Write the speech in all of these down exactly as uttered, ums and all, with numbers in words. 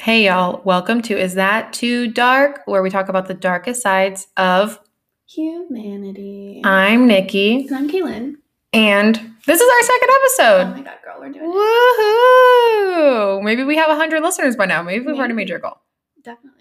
Hey y'all, welcome to Is That Too Dark, where we talk about the darkest sides of humanity. I'm Nikki. And I'm Kaylin. And this is our second episode. Oh my god, girl, we're doing it. Woohoo! Maybe we have one hundred listeners by now. Maybe we've Maybe. already made your goal. Definitely.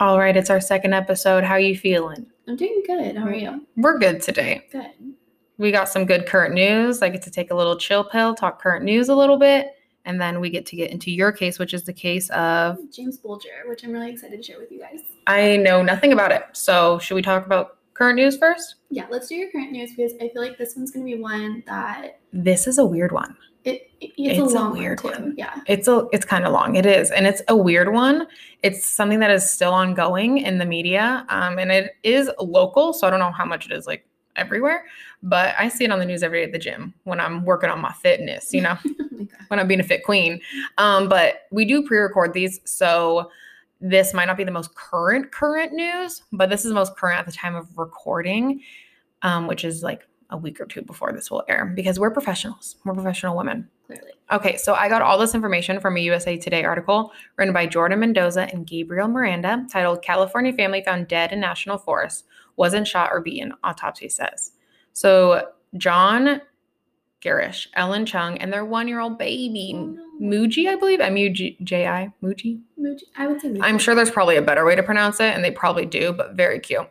All right, it's our second episode. How are you feeling? I'm doing good. How are you? We're good today. Good. We got some good current news. I get to take a little chill pill, talk current news a little bit, and then we get to get into your case, which is the case of James Bulger, which I'm really excited to share with you guys. I know nothing about it. So should we talk about current news first? Yeah, let's do your current news because I feel like this one's going to be one that... This is a weird one. It, it, it's, it's a, long a weird one. one. Yeah. It's a it's kind of long. It is. And it's a weird one. It's something that is still ongoing in the media. Um, and it is local, so I don't know how much it is like everywhere, but I see it on the news every day at the gym when I'm working on my fitness, you know, oh my God. When I'm being a fit queen. Um, but we do pre-record these, so this might not be the most current current news, but this is the most current at the time of recording, um, which is like a week or two before this will air because we're professionals. We're professional women. Clearly. Okay. So I got all this information from a U S A Today article written by Jordan Mendoza and Gabriel Miranda titled California Family Found Dead in National Forest. Wasn't shot or beaten, autopsy says. So John Garish, Ellen Chung, and their one-year-old baby, oh, no. Muji, I believe. M U J I. Muji? Muji. I would say Muji. I'm sure there's probably a better way to pronounce it, and they probably do, but very cute.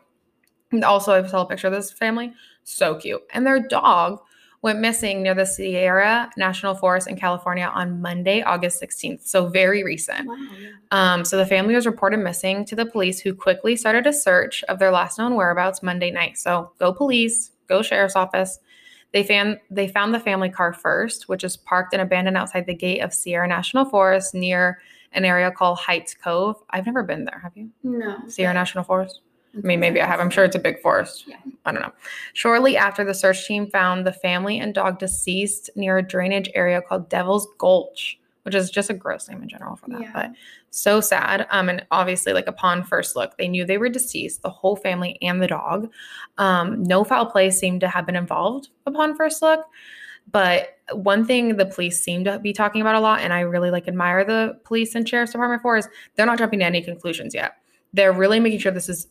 And also, I saw a picture of this family. So cute. And their dog went missing near the Sierra National Forest in California on Monday, August sixteenth. So very recent. Wow. Um, so the family was reported missing to the police, who quickly started a search of their last known whereabouts Monday night. So go police, go sheriff's office. They found, they found the family car first, which is parked and abandoned outside the gate of Sierra National Forest near an area called Heights Cove. I've never been there. Have you? No. Sierra National Forest? I mean, maybe I have. I'm sure it's a big forest. Yeah. I don't know. Shortly after, the search team found the family and dog deceased near a drainage area called Devil's Gulch, which is just a gross name in general for that. Yeah. But so sad. Um, and obviously, like, upon first look, they knew they were deceased, the whole family and the dog. Um, no foul play seemed to have been involved upon first look. But one thing the police seem to be talking about a lot, and I really, like, admire the police and sheriff's department for, is they're not jumping to any conclusions yet. They're really making sure this is,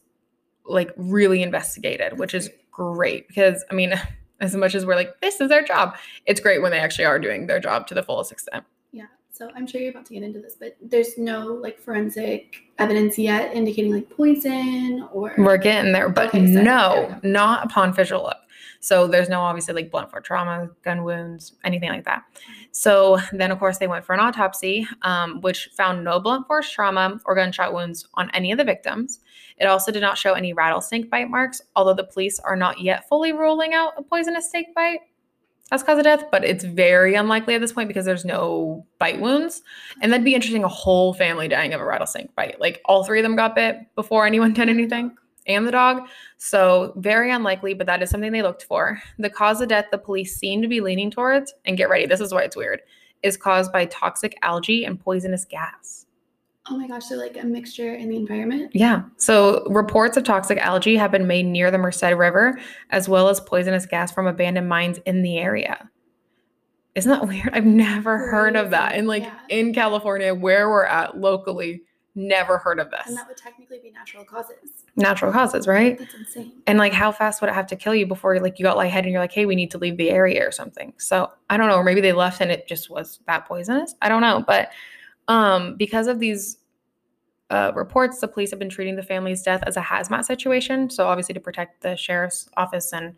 like, really investigated, which is great because, I mean, as much as we're like, this is their job, it's great when they actually are doing their job to the fullest extent. Yeah. So I'm sure you're about to get into this, but there's no, like, forensic evidence yet indicating, like, poison or... We're getting there, but okay, so no, not upon visual look. So there's no, obviously, like, blunt force trauma, gun wounds, anything like that. So then, of course, they went for an autopsy, um, which found no blunt force trauma or gunshot wounds on any of the victims. It also did not show any rattlesnake bite marks, although the police are not yet fully ruling out a poisonous snake bite as cause of death, but it's very unlikely at this point because there's no bite wounds. And that'd be interesting, a whole family dying of a rattlesnake bite. Like, all three of them got bit before anyone did anything. And the dog. So very unlikely, but that is something they looked for. The cause of death the police seem to be leaning towards, and get ready, this is why it's weird, is caused by toxic algae and poisonous gas. Oh my gosh, so like a mixture in the environment? Yeah. So reports of toxic algae have been made near the Merced River, as well as poisonous gas from abandoned mines in the area. Isn't that weird? I've never right. heard of that. And like yeah. in California, where we're at locally, never heard of this. And that would technically be natural causes. Natural causes, right? That's insane. And like, how fast would it have to kill you before like you got lightheaded and you're like, hey, we need to leave the area or something? So I don't know. Or maybe they left and it just was that poisonous. I don't know. But um, because of these uh, reports, the police have been treating the family's death as a hazmat situation. So obviously to protect the sheriff's office and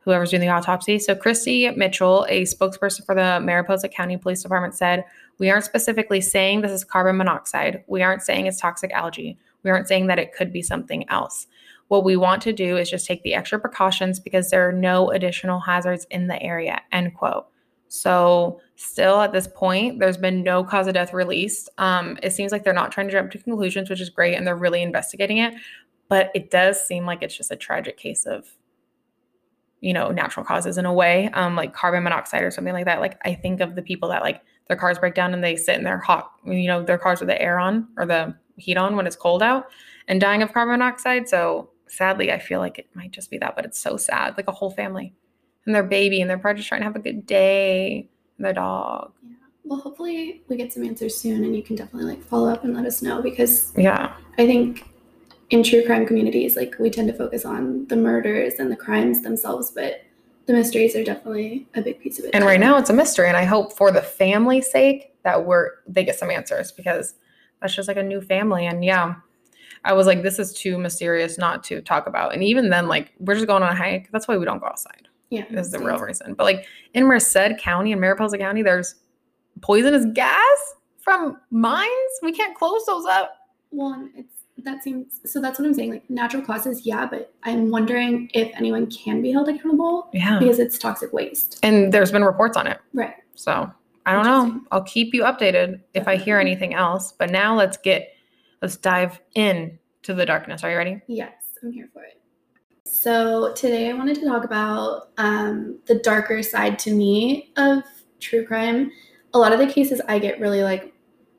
whoever's doing the autopsy. So Christy Mitchell, a spokesperson for the Mariposa County Police Department, said, we aren't specifically saying this is carbon monoxide. We aren't saying it's toxic algae. We aren't saying that it could be something else. What we want to do is just take the extra precautions because there are no additional hazards in the area, end quote. So still at this point, there's been no cause of death released. Um, it seems like they're not trying to jump to conclusions, which is great, and they're really investigating it. But it does seem like it's just a tragic case of, you know, natural causes in a way, um, like carbon monoxide or something like that. Like, I think of the people that like their cars break down and they sit in their hot, you know, their cars with the air on or the heat on when it's cold out and dying of carbon monoxide. So sadly, I feel like it might just be that, but it's so sad. Like a whole family and their baby and they're probably just trying to have a good day and their dog. Yeah. Well, hopefully we get some answers soon and you can definitely like follow up and let us know, because yeah, I think in true crime communities, like we tend to focus on the murders and the crimes themselves, but the mysteries are definitely a big piece of it. And right now it's a mystery. And I hope for the family's sake that we're, they get some answers, because that's just like a new family. And yeah, I was like, this is too mysterious not to talk about. And even then, like, we're just going on a hike. That's why we don't go outside. Yeah. Is the real reason. But like in Merced County and Mariposa County, there's poisonous gas from mines. We can't close those up. Well, it's, that seems, so that's what I'm saying. Like natural causes. Yeah. But I'm wondering if anyone can be held accountable. Yeah. Because it's toxic waste. And there's been reports on it. Right. So I don't know. I'll keep you updated if Definitely. I hear anything else, but now let's get, let's dive in to the darkness. Are you ready? Yes. I'm here for it. So today I wanted to talk about um, the darker side to me of true crime. A lot of the cases I get really like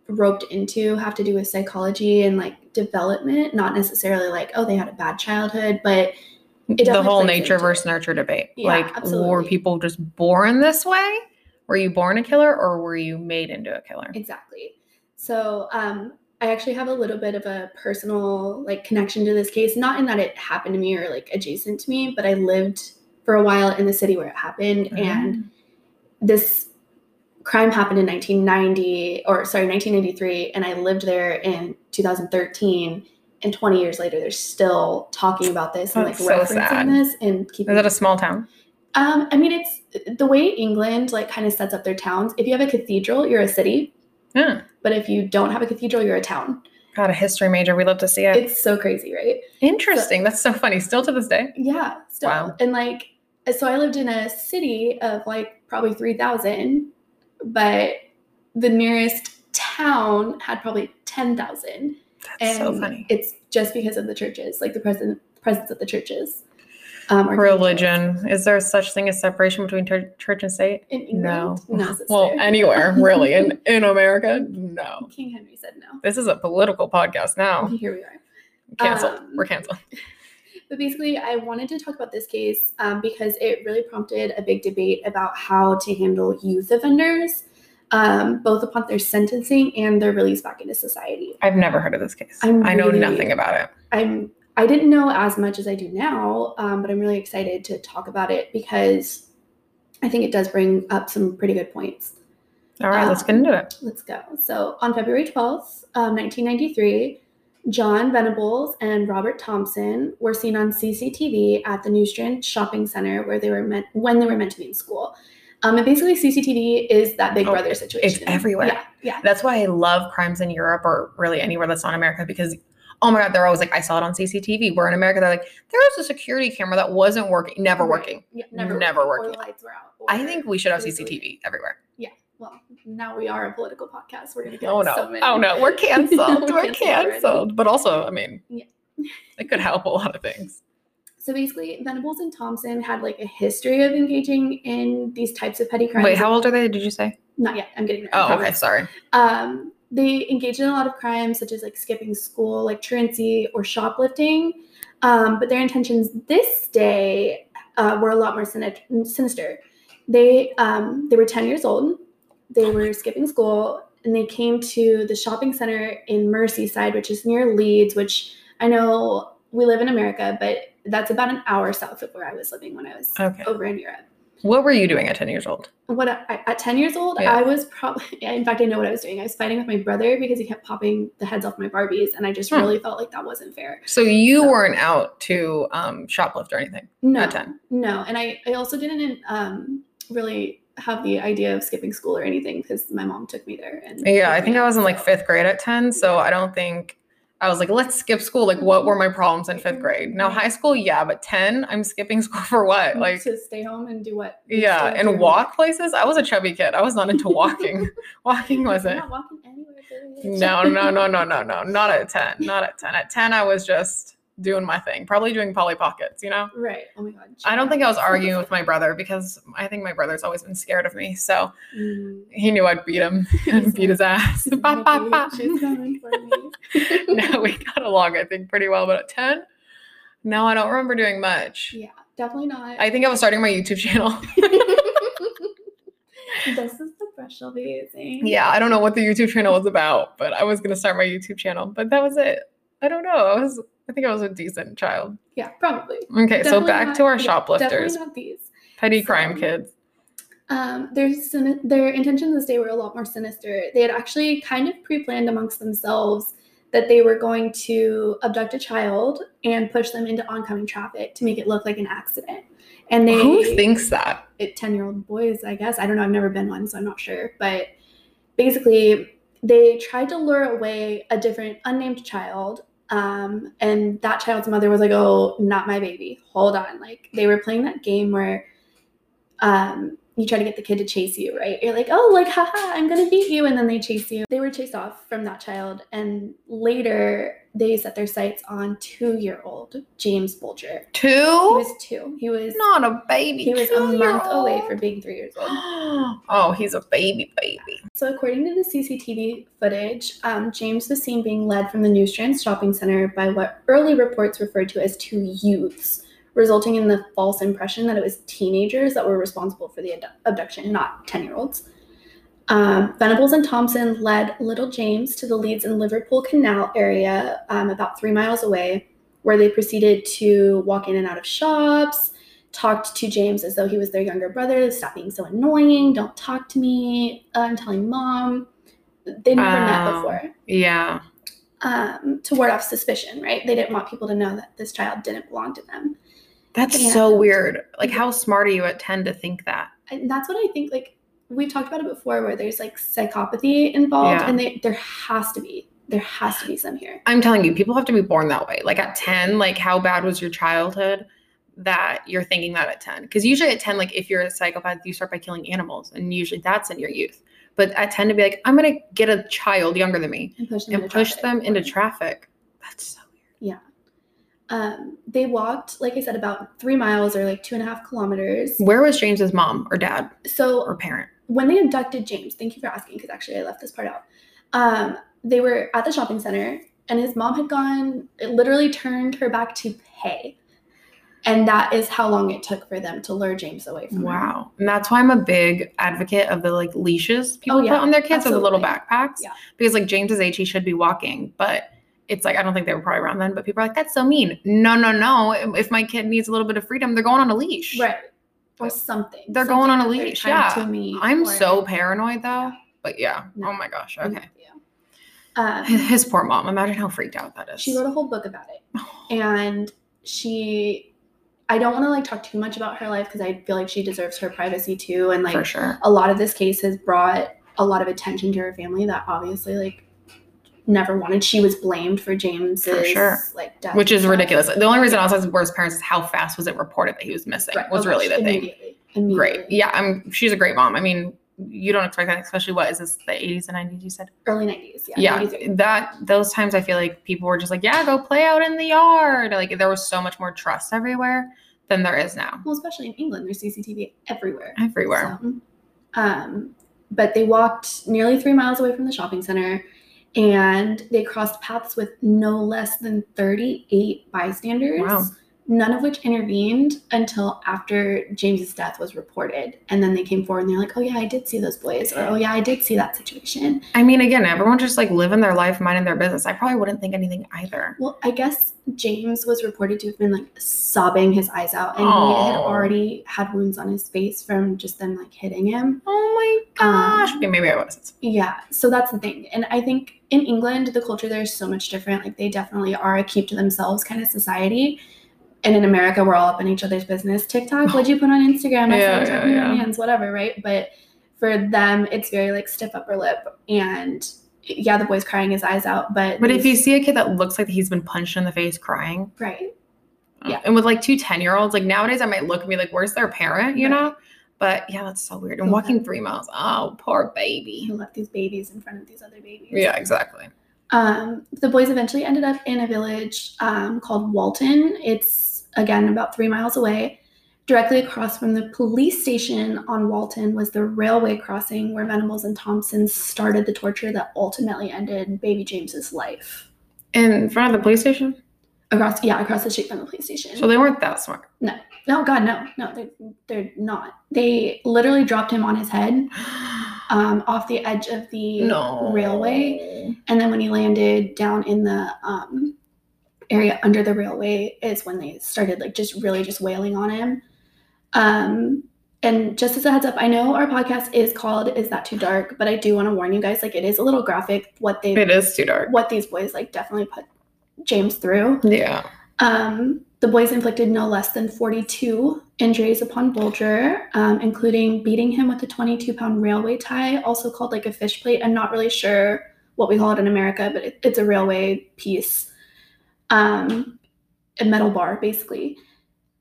roped into have to do with psychology and like development, not necessarily like, oh, they had a bad childhood, but it the whole nature versus nurture debate. Yeah, like absolutely. Were people just born this way? Were you born a killer or were you made into a killer? Exactly. So um, I actually have a little bit of a personal like connection to this case, not in that it happened to me or like adjacent to me, but I lived for a while in the city where it happened. Mm-hmm. And this crime happened in nineteen ninety or sorry, nineteen ninety-three. And I lived there in two thousand thirteen, and twenty years later, they're still talking about this and That's like so referencing sad. This and keeping. Is that a small town? Um, I mean, it's the way England like kind of sets up their towns. If you have a cathedral, you're a city. Yeah. But if you don't have a cathedral, you're a town. God, a history major. We love to see it. It's so crazy, right? Interesting. So, that's so funny. Still to this day. Yeah. Still. Wow. And like, so I lived in a city of like probably three thousand, but the nearest town had probably ten thousand. That's and so funny. It's just because of the churches, like the presence presence of the churches. Um, religion. Is there such thing as separation between ter- church and state? In England, no. no well, anywhere, really. In in America, no. King Henry said no. This is a political podcast now. Here we are. Canceled. Um, We're canceled. But basically, I wanted to talk about this case um, because it really prompted a big debate about how to handle youth offenders, um, both upon their sentencing and their release back into society. I've never heard of this case. I'm I know really, nothing about it. I'm, I didn't know as much as I do now, um, but I'm really excited to talk about it because I think it does bring up some pretty good points. All right, um, let's get into it. Let's go. So on February twelfth, um, nineteen ninety-three, John Venables and Robert Thompson were seen on C C T V at the New Strand Shopping Center where they were meant when they were meant to be in school. Um, and basically C C T V is that big oh, brother situation. It's everywhere. Yeah, yeah. That's why I love crimes in Europe or really anywhere that's not America, because oh my God, they're always like, I saw it on C C T V. Where in America, they're like, there was a security camera that wasn't working, never working, yeah, never, never working. Or the lights were out. I think we should have C C T V everywhere. Yeah. Well, now we are a political podcast. We're going to get oh, no. so many. Oh no, we're canceled. we're canceled. canceled. But also, I mean, yeah. It could help a lot of things. So basically, Venables and Thompson had like a history of engaging in these types of petty crimes. Wait, how old are they? Did you say? Not yet. I'm getting. Oh, okay. Sorry. Um. They engaged in a lot of crimes, such as like skipping school, like truancy or shoplifting. Um, but their intentions this day uh, were a lot more sin- sinister. They um, they were ten years old. They were skipping school, and they came to the shopping center in Merseyside, which is near Leeds, which I know we live in America, but that's about an hour south of where I was living when I was okay. over in Europe. What were you doing at ten years old? What I, At ten years old, yeah. I was probably, in fact, I know what I was doing. I was fighting with my brother because he kept popping the heads off my Barbies, and I just hmm. really felt like that wasn't fair. So you so. weren't out to um, shoplift or anything no, at ten? No, and I, I also didn't um, really have the idea of skipping school or anything because my mom took me there. And yeah, I think I was in like fifth grade at ten, so I don't think... I was like, let's skip school. Like, what were my problems in fifth grade? Now, high school, yeah, but ten, I'm skipping school for what? Like to stay home and do what? Yeah, and walk places. I was a chubby kid. I was not into walking. walking wasn't. Not walking anywhere. No, no, no, no, no, no. Not at ten. Not at ten. At ten, I was just doing my thing, probably doing Polly Pockets, you know? Right. Oh my God. She I don't think I was arguing with my brother because I think my brother's always been scared of me. So mm. he knew I'd beat him and beat his ass. Ba, ba, ba. She's coming for me. No, we got along, I think, pretty well. But at ten, no, I don't remember doing much. Yeah, definitely not. I think I was starting my YouTube channel. This is the brush I'll be using. Yeah, I don't know what the YouTube channel was about, but I was going to start my YouTube channel. But that was it. I don't know. I was... I think I was a decent child. Yeah, probably. Okay, definitely so back not, to our shoplifters. Yeah, definitely not these. Petty so, crime kids. Um, their, sin- their intentions this day were a lot more sinister. They had actually kind of pre-planned amongst themselves that they were going to abduct a child and push them into oncoming traffic to make it look like an accident. And they Who thinks that? It, ten-year-old boys, I guess. I don't know. I've never been one, so I'm not sure. But basically, they tried to lure away a different unnamed child. Um, and that child's mother was like, oh, not my baby. Hold on. Like, they were playing that game where um, you try to get the kid to chase you, right? You're like, oh, like, haha, I'm going to beat you. And then they chase you. They were chased off from that child. And later, they set their sights on two-year-old James Bulger. Two? He was two. He was not a baby. He was a month away from being three years old. Oh, he's a baby baby. So according to the C C T V footage, um, James was seen being led from the New Strand Shopping Center by what early reports referred to as two youths, resulting in the false impression that it was teenagers that were responsible for the abduction, not ten-year-olds. Um, Venables and Thompson led little James to the Leeds and Liverpool Canal area, um, about three miles away, where they proceeded to walk in and out of shops, talked to James as though he was their younger brother, stop being so annoying, don't talk to me, I'm telling mom. They never um, met before. Yeah. Um, to ward off suspicion, right? They didn't want people to know that this child didn't belong to them. That's and, so weird. Like, how smart are you at ten to think that? And that's what I think, like, we've talked about it before where there's like psychopathy involved, yeah. and they, there has to be, there has to be some here. I'm telling you, people have to be born that way. Like at ten, like how bad was your childhood that you're thinking that at ten? Because usually at ten, like if you're a psychopath, you start by killing animals, and usually that's in your youth. But at ten to be like, I'm going to get a child younger than me and push them, and into, push traffic. them into traffic. That's so weird. Yeah. Um, they walked, like I said, about three miles or like two and a half kilometers. Where was James's mom or dad? So or parent? When they abducted James, thank you for asking because actually I left this part out. Um, they were at the shopping center and his mom had gone, it literally turned her back to pay. And that is how long it took for them to lure James away from wow. her. Wow. And that's why I'm a big advocate of the like leashes people oh, yeah. put on their kids or the little backpacks. Yeah. Because like James's age, he should be walking, but it's like, I don't think they were probably around then, but people are like, that's so mean. No, no, no. If my kid needs a little bit of freedom, they're going on a leash. Right. Or something. They're something going on a leash. Yeah. To me I'm so anything. paranoid though. Yeah. But yeah. No. Oh my gosh. Okay. Yeah. Um, His poor mom. Imagine how freaked out that is. She wrote a whole book about it. And she, I don't want to like talk too much about her life because I feel like she deserves her privacy too. And like For sure. a lot of this case has brought a lot of attention to her family that obviously like never wanted. She was blamed for James's for sure. like death, which is ridiculous. The only reason I was like worse parents is how fast was it reported that he was missing right. was oh, really the immediately, thing. Immediately. Great, yeah. I'm. She's a great mom. I mean, you don't expect that, especially what is this? The eighties and nineties? You said early nineties. Yeah. Yeah. That those times, I feel like people were just like, yeah, go play out in the yard. Like there was so much more trust everywhere than there is now. Well, especially in England, there's C C T V everywhere. Everywhere. So, um, but they walked nearly three miles away from the shopping center. And they crossed paths with no less than thirty-eight bystanders, wow. none of which intervened until after James's death was reported. And then they came forward and they're like, oh, yeah, I did see those boys. Or, oh, yeah, I did see that situation. I mean, again, everyone just like living their life, minding their business. I probably wouldn't think anything either. Well, I guess James was reported to have been like sobbing his eyes out. And Aww. he had already had wounds on his face from just them like hitting him. Oh, my gosh. Um, yeah, maybe I was. Yeah. So that's the thing. And I think in England, the culture there is so much different. Like, they definitely are a keep-to-themselves kind of society. And in America, we're all up in each other's business. TikTok, what'd you put on Instagram? I yeah, saw yeah, yeah. hands, whatever, right? But for them, it's very, like, stiff upper lip. And, yeah, the boy's crying his eyes out, but... But if you see a kid that looks like he's been punched in the face crying... Right. Uh, yeah. And with, like, two ten-year-olds, like, nowadays I might look and be like, where's their parent, you right. know? But, yeah, that's so weird. And walking three miles, oh, poor baby. Who left these babies in front of these other babies. Yeah, exactly. Um, the boys eventually ended up in a village um, called Walton. It's, again, about three miles away. Directly across from the police station on Walton was the railway crossing where Venables and Thompson started the torture that ultimately ended baby James's life. In front of the police station? Across, yeah, across the street from the police station. So they weren't that smart. No. No, God, no. No, they're, they're not. They literally dropped him on his head um, off the edge of the no. railway. And then when he landed down in the um, area under the railway is when they started, like, just really just wailing on him. Um, and just as a heads up, I know our podcast is called Is That Too Dark? But I do want to warn you guys, like, it is a little graphic what they It is too dark. What these boys, like, definitely put James through. Yeah. Um, the boys inflicted no less than forty-two injuries upon Bulger, um, including beating him with a twenty-two pound railway tie, also called, like, a fish plate. I'm not really sure what we call it in America, but it, it's a railway piece. Um, a metal bar, basically.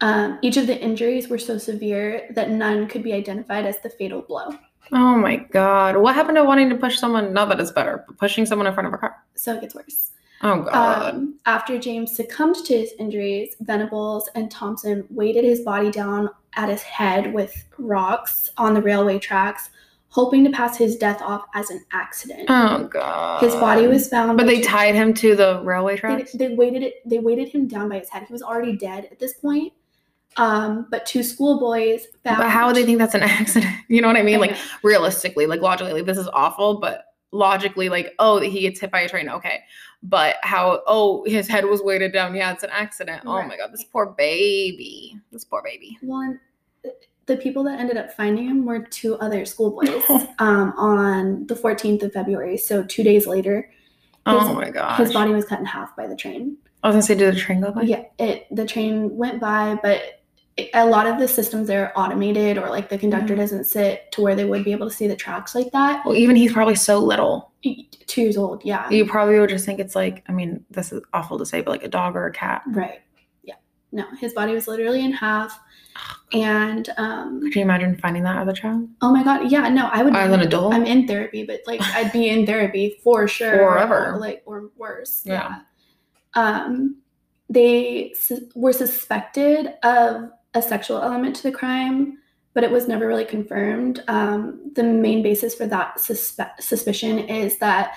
Um, each of the injuries were so severe that none could be identified as the fatal blow. Oh, my God. What happened to wanting to push someone? Not that it's better, but pushing someone in front of a car. So it gets worse. Oh, God. Um, after James succumbed to his injuries, Venables and Thompson weighted his body down at his head with rocks on the railway tracks, hoping to pass his death off as an accident. Oh, God. His body was found. But they tied him to the railway tracks? They, they, weighted it, they weighted him down by his head. He was already dead at this point. Um, but two schoolboys found. But how would they think that's an accident? You know what I mean? I like, know. Realistically, like, logically, like, this is awful, but logically, like, oh, he gets hit by a train. Okay. But how, oh, his head was weighted down. Yeah, it's an accident. Right. Oh, my God. This poor baby. This poor baby. Well, the people that ended up finding him were two other schoolboys um, on the fourteenth of February. So two days later. His, oh, my God. His body was cut in half by the train. I was going to say, did the train go by? Yeah, it, the train went by, but it, a lot of the systems there are automated, or, like, the conductor mm. doesn't sit to where they would be able to see the tracks like that. Well, even he's probably so little. Two years old, yeah. You probably would just think it's like, I mean, this is awful to say, but like a dog or a cat. Right. Yeah. No, his body was literally in half. And um could you imagine finding that other child? Oh my God. Yeah, no, I would. As an adult? I'm in therapy, but like I'd be in therapy for sure. Forever. Or, like, or worse. Yeah. yeah. Um, they su- were suspected of a sexual element to the crime, but it was never really confirmed. Um, the main basis for that suspe- suspicion is that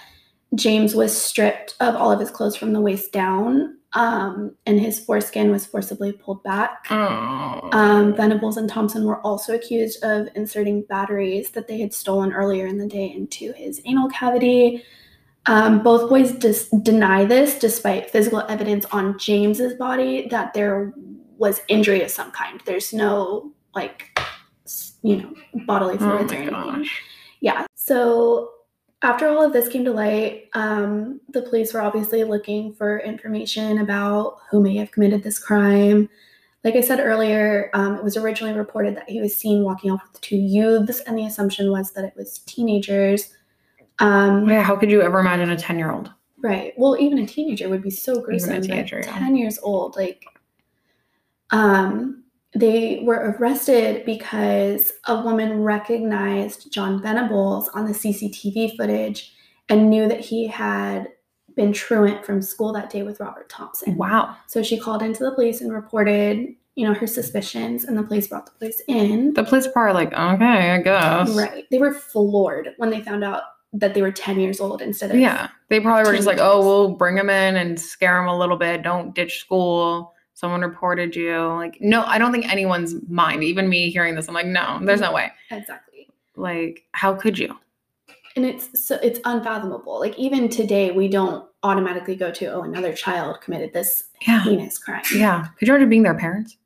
James was stripped of all of his clothes from the waist down, um, and his foreskin was forcibly pulled back. Oh. Um, Venables and Thompson were also accused of inserting batteries that they had stolen earlier in the day into his anal cavity. Um, both boys dis- deny this, despite physical evidence on James's body that there was injury of some kind. There's no, like, you know, bodily fluids oh or anything. Gosh. Yeah. So after all of this came to light, um, the police were obviously looking for information about who may have committed this crime. Like I said earlier, um, it was originally reported that he was seen walking off with two youths, and the assumption was that it was teenagers. Um, yeah, how could you ever imagine a ten-year-old? Right. Well, even a teenager would be so gruesome. Even a teenager, yeah. ten years old, like, um... they were arrested because a woman recognized John Venables on the C C T V footage and knew that he had been truant from school that day with Robert Thompson. Wow. So she called into the police and reported, you know, her suspicions, and the police brought the police in. The police were like, okay, I guess. Right. They were floored when they found out that they were ten years old instead of. Yeah. They probably were just like, oh, we'll bring them in and scare them a little bit. Don't ditch school. Someone reported you. Like, no, I don't think anyone's mind, even me hearing this, I'm like, no, there's no way. Exactly. Like, how could you? And it's so it's unfathomable. Like, even today, we don't automatically go to, oh, another child committed this yeah. heinous crime. Yeah. Could you imagine being their parents?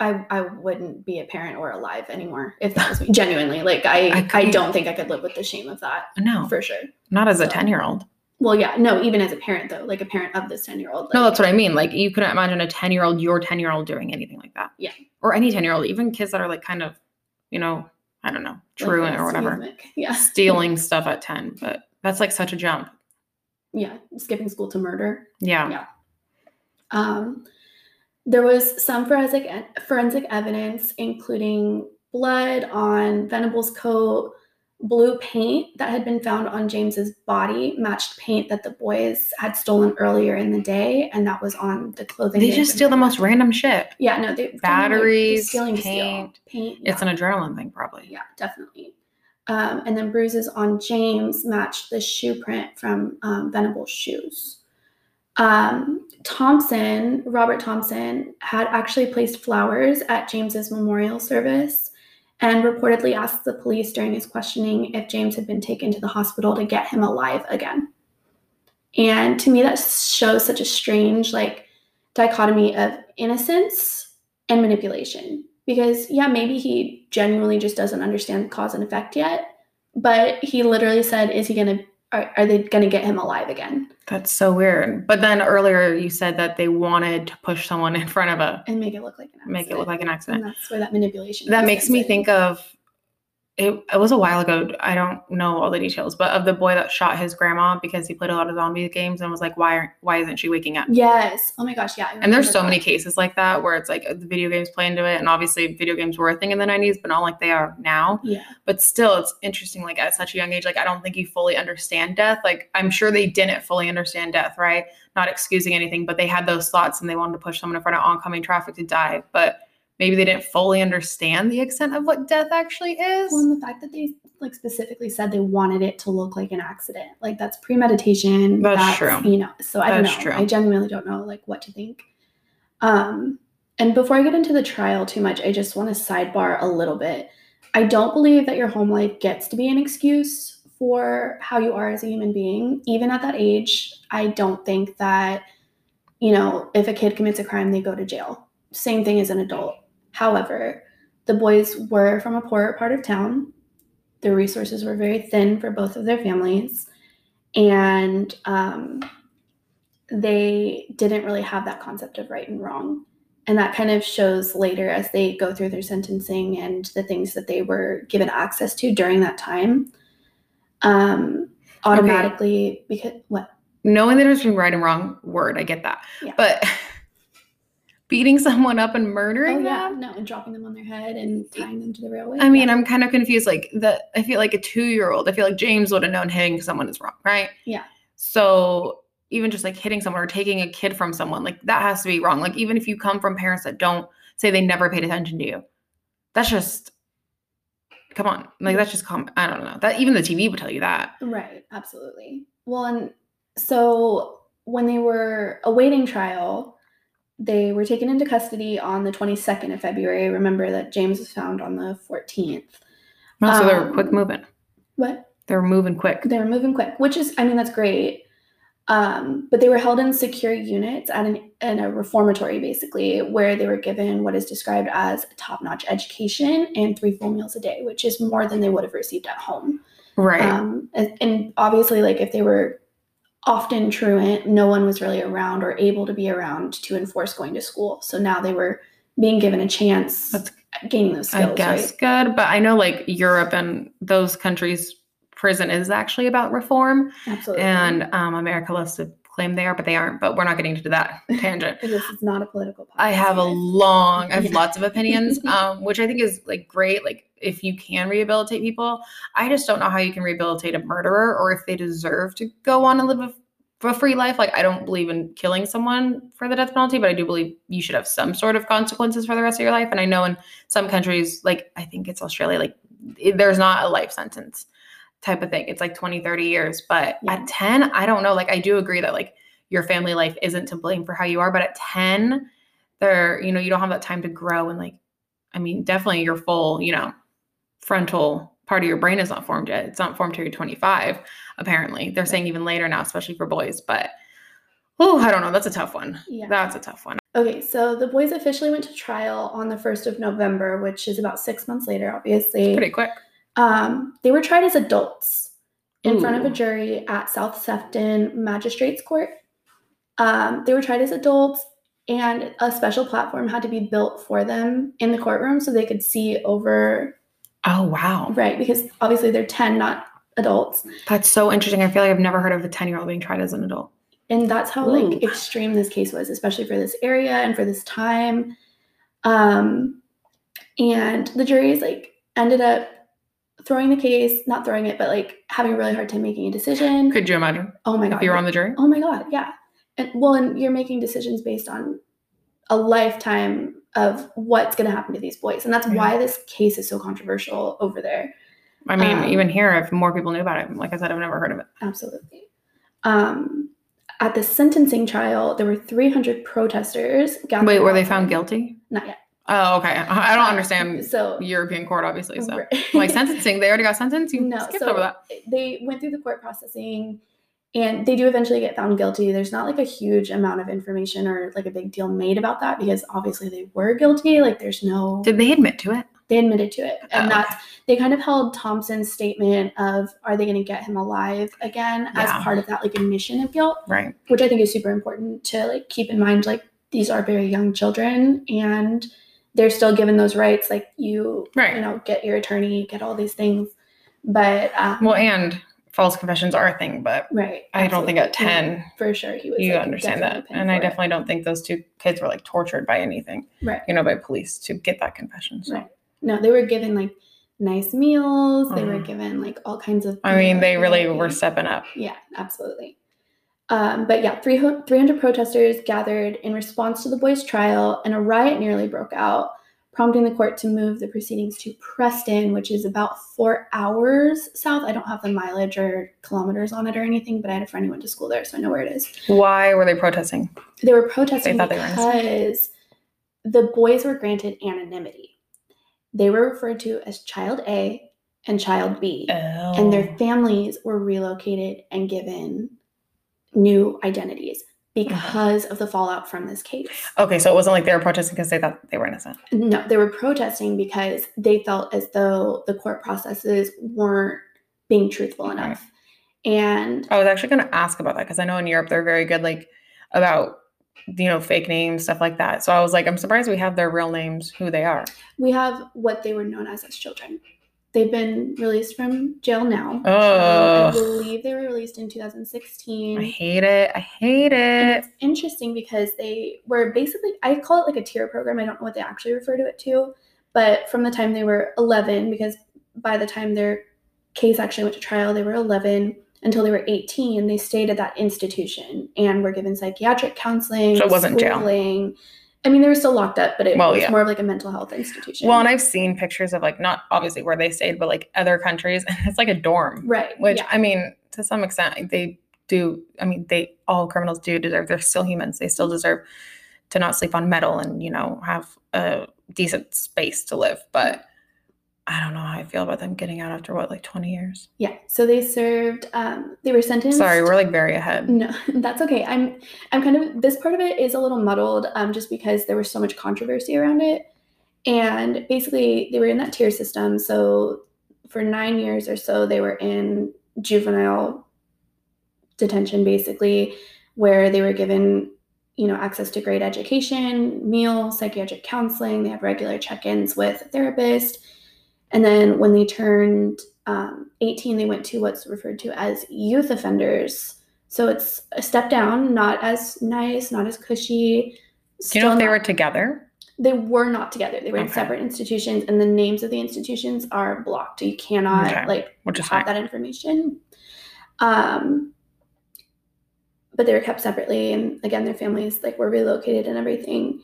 I, I wouldn't be a parent or alive anymore if that was me. Genuinely. Like, I, I, I don't think I could live with the shame of that. No. For sure. Not as so. a ten-year-old. Well, yeah, no, even as a parent, though, like a parent of this ten-year-old. Like, no, that's what I mean. Like, you couldn't imagine a ten-year-old, your ten-year-old doing anything like that. Yeah. Or any ten-year-old, even kids that are, like, kind of, you know, I don't know, truant like or whatever. Rhythmic. Yeah. Stealing stuff at ten. But that's, like, such a jump. Yeah. Skipping school to murder. Yeah. Yeah. Um, there was some forensic forensic evidence, including blood on Venables' coat, Blue paint that had been found on James's body matched paint that the boys had stolen earlier in the day, and that was on the clothing. They just steal the most random shit. Yeah, no, they batteries, stealing paint, paint. Yeah. It's an adrenaline thing, probably. Yeah, definitely. Um, and then bruises on James matched the shoe print from um, Venables' shoes. Um, Thompson, Robert Thompson, had actually placed flowers at James's memorial service and reportedly asked the police during his questioning if James had been taken to the hospital to get him alive again. And to me, that shows such a strange, like, dichotomy of innocence and manipulation. Because, yeah, maybe he genuinely just doesn't understand cause and effect yet, but he literally said, is he going to, are, are they going to get him alive again? That's so weird. But then earlier you said that they wanted to push someone in front of a... And make it look like an accident. Make it look like an accident. And that's where that manipulation... That makes me in. think of... It, it was a while ago. I don't know all the details, but of the boy that shot his grandma because he played a lot of zombie games and was like, why why isn't she waking up? Yes. Oh my gosh, yeah. And there's so that. many cases like that where it's like the video games play into it. And obviously video games were a thing in the nineties, but not like they are now. Yeah. But still, it's interesting. Like at such a young age, like I don't think you fully understand death. Like I'm sure they didn't fully understand death, right? Not excusing anything, but they had those thoughts and they wanted to push someone in front of oncoming traffic to die. But maybe they didn't fully understand the extent of what death actually is. Well, and the fact that they like specifically said they wanted it to look like an accident. Like that's premeditation. That's, that's true. You know, so I that's don't know. True. I genuinely don't know like what to think. Um, and before I get into the trial too much, I just want to sidebar a little bit. I don't believe that your home life gets to be an excuse for how you are as a human being. Even at that age, I don't think that, you know, if a kid commits a crime, they go to jail. Same thing as an adult. However, the boys were from a poorer part of town. Their resources were very thin for both of their families. And um, they didn't really have that concept of right and wrong. And that kind of shows later as they go through their sentencing and the things that they were given access to during that time. Um, automatically, okay. because what? Knowing the difference between right and wrong, word, I get that. Yeah. But... beating someone up and murdering oh, yeah. them? No, and dropping them on their head and tying them to the railway. I mean, yeah. I'm kind of confused. Like, the, I feel like a two-year-old, I feel like James would have known hitting someone is wrong, right? Yeah. So even just, like, hitting someone or taking a kid from someone, like, that has to be wrong. Like, even if you come from parents that don't say they never paid attention to you, that's just, come on. Like, that's just, common. I don't know. That even the T V would tell you that. Right, absolutely. Well, and so when they were awaiting trial... they were taken into custody on the twenty-second of February. Remember that James was found on the fourteenth. Oh, um, so they were quick moving. What? They were moving quick. They were moving quick, which is, I mean, that's great. Um, but they were held in secure units at an, in a reformatory, basically, where they were given what is described as a top-notch education and three full meals a day, which is more than they would have received at home. Right. Um, and, and obviously, like, if they were... often truant, no one was really around or able to be around to enforce going to school. So now they were being given a chance That's, at gaining those skills. I guess right? good. But I know like Europe and those countries, prison is actually about reform. Absolutely. And um, America loves to claim they are, but they aren't. But we're not getting into that tangent. This is not a political podcast. I have a long, I have yeah. lots of opinions, um, which I think is like great. Like if you can rehabilitate people, I just don't know how you can rehabilitate a murderer or if they deserve to go on and live a, a free life. Like I don't believe in killing someone for the death penalty, but I do believe you should have some sort of consequences for the rest of your life. And I know in some countries, like I think it's Australia, like it, there's not a life sentence type of thing. It's like twenty, thirty years, but yeah. at ten, I don't know. Like I do agree that like your family life isn't to blame for how you are, but at ten there, you know, you don't have that time to grow. And like, I mean, definitely your full, you know, frontal part of your brain is not formed yet. It's not formed till you're twenty-five, apparently. They're saying even later now, especially for boys. But, oh, I don't know. That's a tough one. Yeah. That's a tough one. Okay, so the boys officially went to trial on the first of November, which is about six months later, obviously. It's pretty quick. Um, they were tried as adults in Ooh. front of a jury at South Sefton Magistrates Court. Um, they were tried as adults, and a special platform had to be built for them in the courtroom so they could see over... Oh, wow. Right, because obviously they're ten, not adults. That's so interesting. I feel like I've never heard of a ten-year-old being tried as an adult. And that's how, Ooh. like, extreme this case was, especially for this area and for this time. Um, and the juries, like, ended up throwing the case, not throwing it, but like having a really hard time making a decision. Could you imagine? Oh my God. If you were on the jury? Oh my God. Yeah. And well, and you're making decisions based on a lifetime of what's going to happen to these boys. And that's yeah. why this case is so controversial over there. I mean, um, even here, if more people knew about it, like I said, I've never heard of it. Absolutely. Um, at the sentencing trial, there were three hundred protesters gathered. Wait, were they found guilty? Not yet. Oh, okay. I don't understand so, European court, obviously. So, right. Like sentencing, they already got sentenced. You no, skipped so over that. They went through the court processing, and they do eventually get found guilty. There's not like a huge amount of information or like a big deal made about that because obviously they were guilty. Like, there's no. Did they admit to it? They admitted to it, and oh, that's okay. They kind of held Thompson's statement of, "Are they going to get him alive again?" Yeah. as part of that like admission of guilt, right? Which I think is super important to like keep in mind. Like, these are very young children, and they're still given those rights, like you, right. you know, get your attorney, get all these things. But um, well, and false confessions are a thing, but right, I absolutely. don't think at ten, for sure, he was. You like, understand that, and I definitely it. don't think those two kids were like tortured by anything, right? You know, by police to get that confession. So. Right. No, they were given like nice meals. Mm. They were given like all kinds of. I mean, they really were stepping up. Yeah, absolutely. Um, but yeah, three hundred protesters gathered in response to the boys' trial, and a riot nearly broke out, prompting the court to move the proceedings to Preston, which is about four hours south. I don't have the mileage or kilometers on it or anything, but I had a friend who went to school there, so I know where it is. Why were they protesting? They were protesting they because they were the boys were granted anonymity. They were referred to as Child A and Child B, oh. and their families were relocated and given new identities because of the fallout from this case. Okay, so it wasn't like they were protesting because they thought they were innocent. No, they were protesting because they felt as though the court processes weren't being truthful enough. Right. And I was actually going to ask about that because I know in Europe they're very good like about, you know, fake names, stuff like that. So I was like, I'm surprised we have their real names, who they are. We have what they were known as as children. They've been released from jail now. Oh. Um, I believe they were released in two thousand sixteen. I hate it. I hate it. And it's interesting because they were basically, I call it like a tier program. I don't know what they actually refer to it to. But from the time they were eleven, because by the time their case actually went to trial, they were eleven until they were eighteen. They stayed at that institution and were given psychiatric counseling. So it wasn't schooling, jail. I mean, they were still locked up, but it well, was yeah. more of like a mental health institution. Well, and I've seen pictures of like, not obviously where they stayed, but like other countries. And it's like a dorm. Right. Which, yeah. I mean, to some extent, they do. I mean, they all criminals do deserve. They're still humans. They still deserve to not sleep on metal and, you know, have a decent space to live. But I don't know how I feel about them getting out after what, like twenty years? Yeah. So they served, um, they were sentenced. Sorry, we're like very ahead. No, that's okay. I'm, I'm kind of, this part of it is a little muddled um, just because there was so much controversy around it. And basically they were in that tier system. So for nine years or so, they were in juvenile detention, basically, where they were given, you know, access to great education, meals, psychiatric counseling. They had regular check-ins with a therapist. And then when they turned um, eighteen, they went to what's referred to as youth offenders. So it's a step down, not as nice, not as cushy. Do you know if they were together? They were not together. They were okay. in separate institutions, and the names of the institutions are blocked. You cannot okay. like have fine. that information. Um, but they were kept separately, and again, their families like were relocated and everything.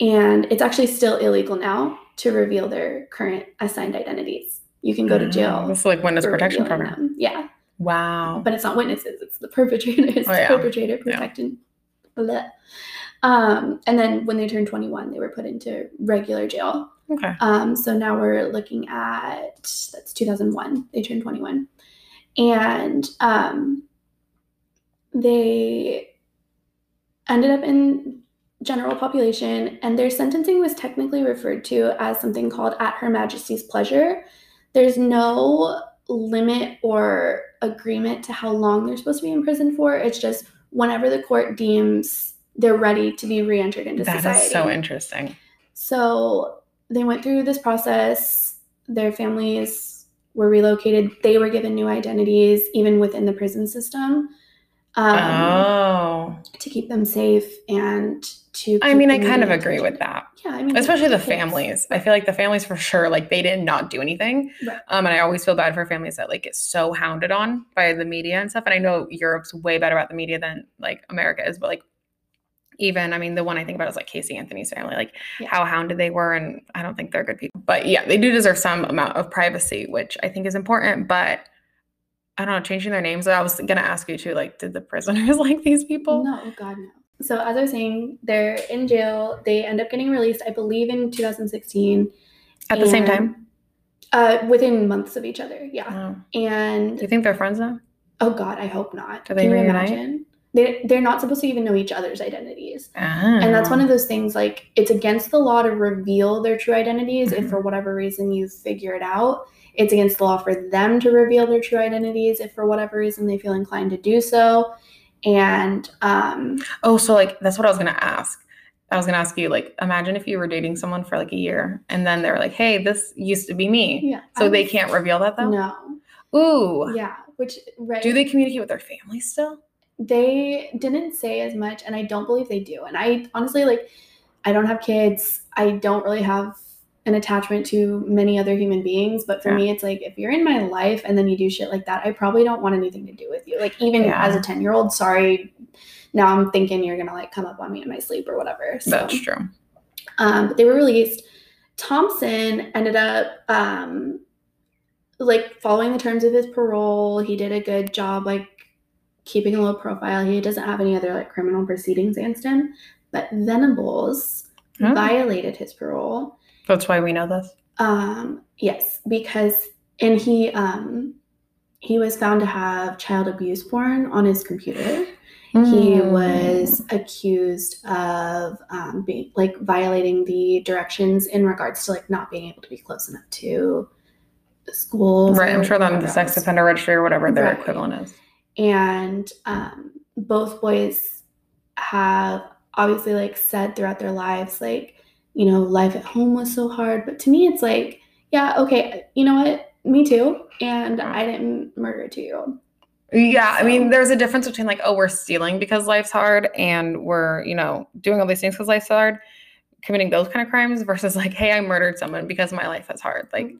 And it's actually still illegal now to reveal their current assigned identities. You can go to jail. It's like witness protection program. Them. Yeah. Wow. But it's not witnesses. It's the perpetrators. Oh, yeah. Perpetrator protection. Yeah. Um, and then when they turned twenty-one, they were put into regular jail. Okay. Um, so now we're looking at, that's two thousand one. They turned twenty-one. And um, they ended up in general population, and their sentencing was technically referred to as something called at Her Majesty's pleasure. There's no limit or agreement to how long they're supposed to be in prison for. It's just whenever the court deems they're ready to be re-entered into that society. That is so interesting. So they went through this process. Their families were relocated. They were given new identities, even within the prison system. Um, oh. To keep them safe and to. I mean, I kind of attention. agree with that Yeah, I mean, especially the families. Right. I feel like the families for sure, like they did not do anything. Right. Um, and I always feel bad for families that like get so hounded on by the media and stuff. And I know Europe's way better about the media than like America is, but like even, I mean, the one I think about is like Casey Anthony's family, like yeah. how hounded they were. And I don't think they're good people, but yeah, they do deserve some amount of privacy, which I think is important, but I don't know, changing their names. I was going to ask you too, like, did the prisoners like these people? No, God, no. So as I was saying, they're in jail. They end up getting released, I believe, in two thousand sixteen. At the same time? Uh, within months of each other, yeah. Oh. And do you think they're friends now? Oh, God, I hope not. Do they reunite? They, they're not supposed to even know each other's identities. Oh. And that's one of those things, like, it's against the law to reveal their true identities mm-hmm. if for whatever reason you figure it out. It's against the law for them to reveal their true identities if for whatever reason they feel inclined to do so. And um oh so like that's what I was gonna ask I was gonna ask you, like, imagine if you were dating someone for like a year and then they were like, hey, this used to be me. Yeah, so I they was, can't reveal that though. No. Ooh. Yeah, which right. Do they communicate with their family still? They didn't say as much, and I don't believe they do. And I honestly, like, I don't have kids. I don't really have an attachment to many other human beings, but for yeah. me it's like, if you're in my life and then you do shit like that, I probably don't want anything to do with you, like, even yeah. as a ten year old. Sorry, now I'm thinking you're gonna like come up on me in my sleep or whatever. So that's true. Um but they were released. Thompson ended up um like following the terms of his parole. He did a good job, like, keeping a low profile. He doesn't have any other like criminal proceedings against him, but Venables oh. violated his parole. That's why we know this? Um, yes, because and he um, he was found to have child abuse porn on his computer. Mm. He was accused of um, being, like, violating the directions in regards to, like, not being able to be close enough to schools. Right, I'm sure that the sex offender registry or whatever their right. equivalent is. And um, both boys have obviously, like, said throughout their lives, like, you know, life at home was so hard. But to me, it's like, yeah, okay, you know what? Me too. And I didn't murder a two-year-old. Yeah, so. I mean, there's a difference between like, oh, we're stealing because life's hard and we're, you know, doing all these things because life's hard, committing those kind of crimes versus like, hey, I murdered someone because my life is hard. Like,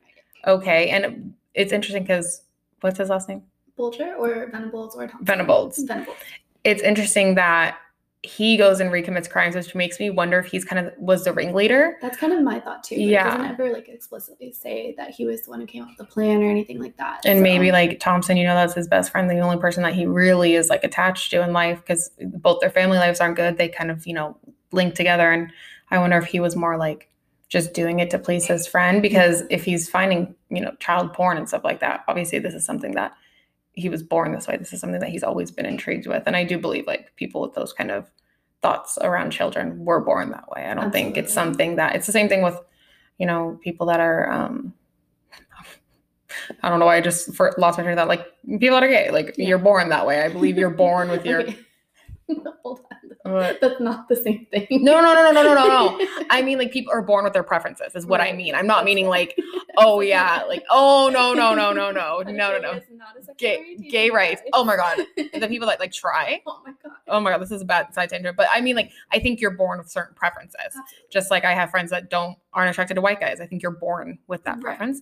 okay. And it's interesting because what's his last name? Bulger or Venables or Thompson? Venables. Venables. It's interesting that he goes and recommits crimes, which makes me wonder if he's kind of was the ringleader. That's kind of my thought too. Yeah. He doesn't ever like explicitly say that he was the one who came up with the plan or anything like that. And so. Maybe like Thompson, you know, that's his best friend, the only person that he really is like attached to in life, because both their family lives aren't good. They kind of, you know, link together. And I wonder if he was more like just doing it to please his friend, because yeah. if he's finding, you know, child porn and stuff like that, obviously this is something that he was born this way. This is something that he's always been intrigued with. And I do believe like people with those kind of thoughts around children were born that way. I don't Absolutely. think it's something that it's the same thing with, you know, people that are, um, I don't know why I just for, lost my train of thought. Like people that are gay, like yeah. you're born that way. I believe you're born with your, okay. no, hold on. What? That's not the same thing. No, no, no, no, no, no, no. I mean, like people are born with their preferences is what right. I mean. I'm not meaning like, oh yeah, like, oh no, no, no, no, no, no, no, no. Gay, gay rights. Oh my God. The people that like try. Oh my God. Oh my God. This is a bad side tangent. But I mean, like, I think you're born with certain preferences. Absolutely. Just like I have friends that don't, aren't attracted to white guys. I think you're born with that right. preference.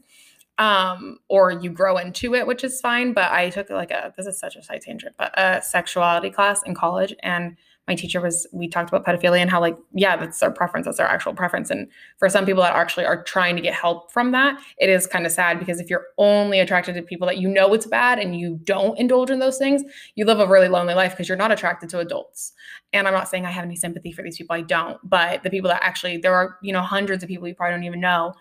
Um, or you grow into it, which is fine. But I took like a, this is such a side tangent, but a sexuality class in college. And my teacher was, we talked about pedophilia and how like, yeah, that's their preference. That's their actual preference. And for some people that actually are trying to get help from that, it is kind of sad, because if you're only attracted to people that you know it's bad and you don't indulge in those things, you live a really lonely life because you're not attracted to adults. And I'm not saying I have any sympathy for these people. I don't. But the people that actually, there are, you know, hundreds of people you probably don't even know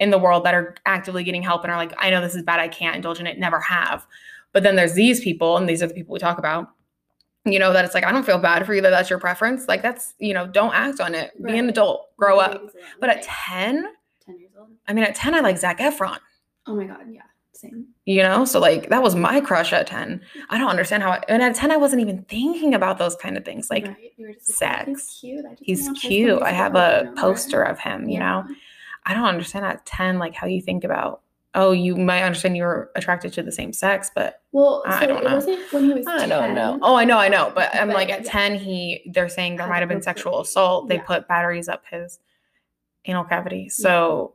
in the world that are actively getting help and are like, I know this is bad. I can't indulge in it. Never have. But then there's these people, and these are the people we talk about, you know, that it's like, I don't feel bad for you that that's your preference. Like that's, you know, don't act on it. Right. Be an adult, grow right. up. Exactly. But at ten, ten years old, I mean, at ten, I like Zac Efron. Oh my God. Yeah. Same. You know, so like that was my crush at ten. I don't understand how, I, and at ten, I wasn't even thinking about those kind of things. Like right. you were just sex. Like, he's cute. I just he's cute. I have a number. poster of him, you yeah. know? I don't understand at ten, like how you think about, oh, you might understand you were attracted to the same sex, but well, I, so I don't it know. Wasn't when he was I ten. Don't know. Oh, I know, I know. But I'm but, like at yeah. ten, he, they're saying there might have been sexual assault. They yeah. put batteries up his anal cavity. So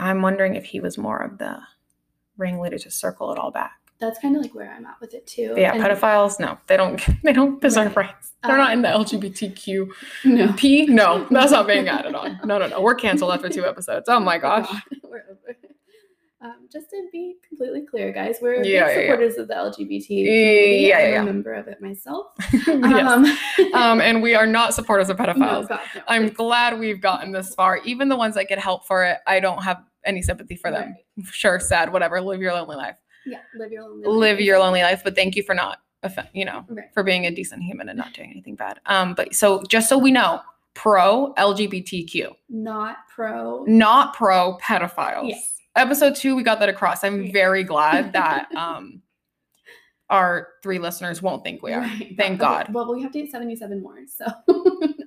yeah. I'm wondering if he was more of the ringleader to circle it all back. That's kind of like where I'm at with it too. But yeah, and pedophiles, no, they don't. They don't deserve right. rights. They're um, not in the L G B T Q. No, P. No, that's not being added on. No, no, no. We're canceled after two episodes. Oh my gosh, we're over. Um, just to be completely clear, guys, we're yeah, big yeah, supporters yeah. of the L G B T community. Yeah, yeah, yeah. I'm a member of it myself. um, um, and we are not supporters of pedophiles. No, God, no. I'm glad we've gotten this far. Even the ones that get help for it, I don't have any sympathy for them. Right. Sure, sad, whatever. Live your lonely life. Yeah, live your lonely life. Live your lonely life, but thank you for not, you know, right. for being a decent human and not doing anything bad. Um, but so just so we know, pro L G B T Q, not pro, not pro pedophiles. Yes. Episode two, we got that across. I'm very glad that um, our three listeners won't think we are. Right. Thank God. Okay. Well, we have to get seventy-seven more, so.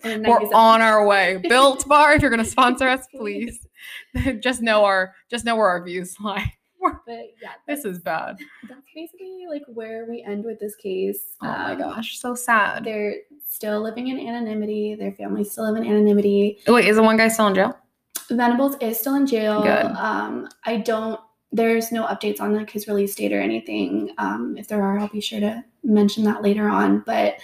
We're on our way. Built Bar, if you're going to sponsor us, please. just know our, just know where our views lie. But yeah, this is bad. That's basically like where we end with this case. Oh um, my gosh, so sad. They're still living in anonymity. Their families still live in anonymity. Wait, is the one guy still in jail? Venables is still in jail. Good. Um, I don't, there's no updates on like his release date or anything. Um, if there are, I'll be sure to mention that later on. But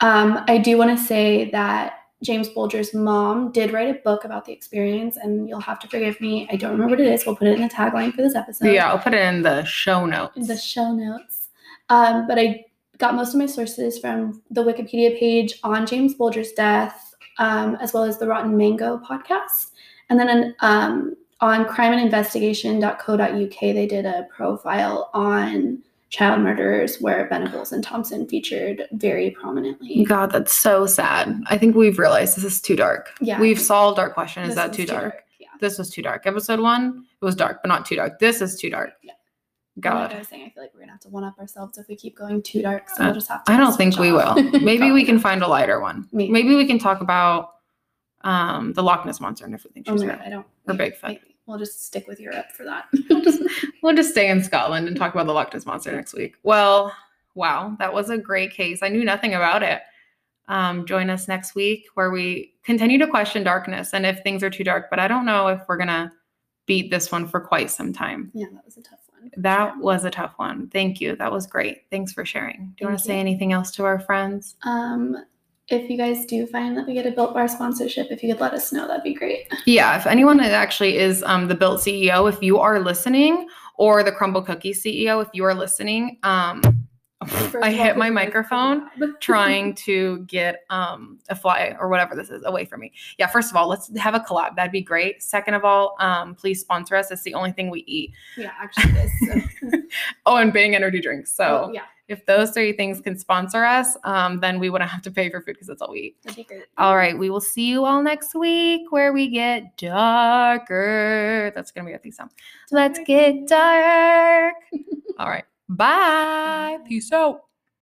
um, I do want to say that James Bulger's mom did write a book about the experience, and you'll have to forgive me. I don't remember what it is. We'll put it in the tagline for this episode. Yeah, I'll put it in the show notes. In the show notes. Um, but I got most of my sources from the Wikipedia page on James Bulger's death, um, as well as the Rotten Mango podcast. And then um, on crime and investigation dot co dot U K, they did a profile on child murderers where Venables and Thompson featured very prominently. God, that's so sad. I think we've realized this is too dark. Yeah. We've solved our question. Is that too dark? Yeah. This was too dark. Episode one, it was dark, but not too dark. This is too dark. Yeah. God. Like I was saying, I feel like we're going to have to one-up ourselves if we keep going too dark. So uh, we'll just have to I don't think we off. will. Maybe we can find a lighter one. Maybe, Maybe we can talk about Um, the Loch Ness Monster and everything. She's oh my God, I don't. We're big fan. We'll just stick with Europe for that. we'll, just, we'll just stay in Scotland and talk about the Loch Ness Monster next week. Well, wow, that was a great case. I knew nothing about it. Um, join us next week where we continue to question darkness and if things are too dark. But I don't know if we're gonna beat this one for quite some time. Yeah, that was a tough one. That sure. was a tough one. Thank you. That was great. Thanks for sharing. Do you Thank want to you. say anything else to our friends? Um. If you guys do find that we get a Built Bar sponsorship, if you could let us know, that'd be great. Yeah, if anyone actually is um, the Built C E O, if you are listening, or the Crumble Cookie C E O, if you are listening, um, I hit my microphone trying to get um, a fly or whatever this is away from me. Yeah, first of all, let's have a collab. That'd be great. Second of all, um, please sponsor us. It's the only thing we eat. Yeah, actually it is. So. oh, and Bang energy drinks. So oh, yeah. If those three things can sponsor us, um, then we wouldn't have to pay for food because that's all we eat. That'd be great. All right. We will see you all next week where we get darker. That's going to be our theme song. Let's get dark. All right. Bye. Peace out.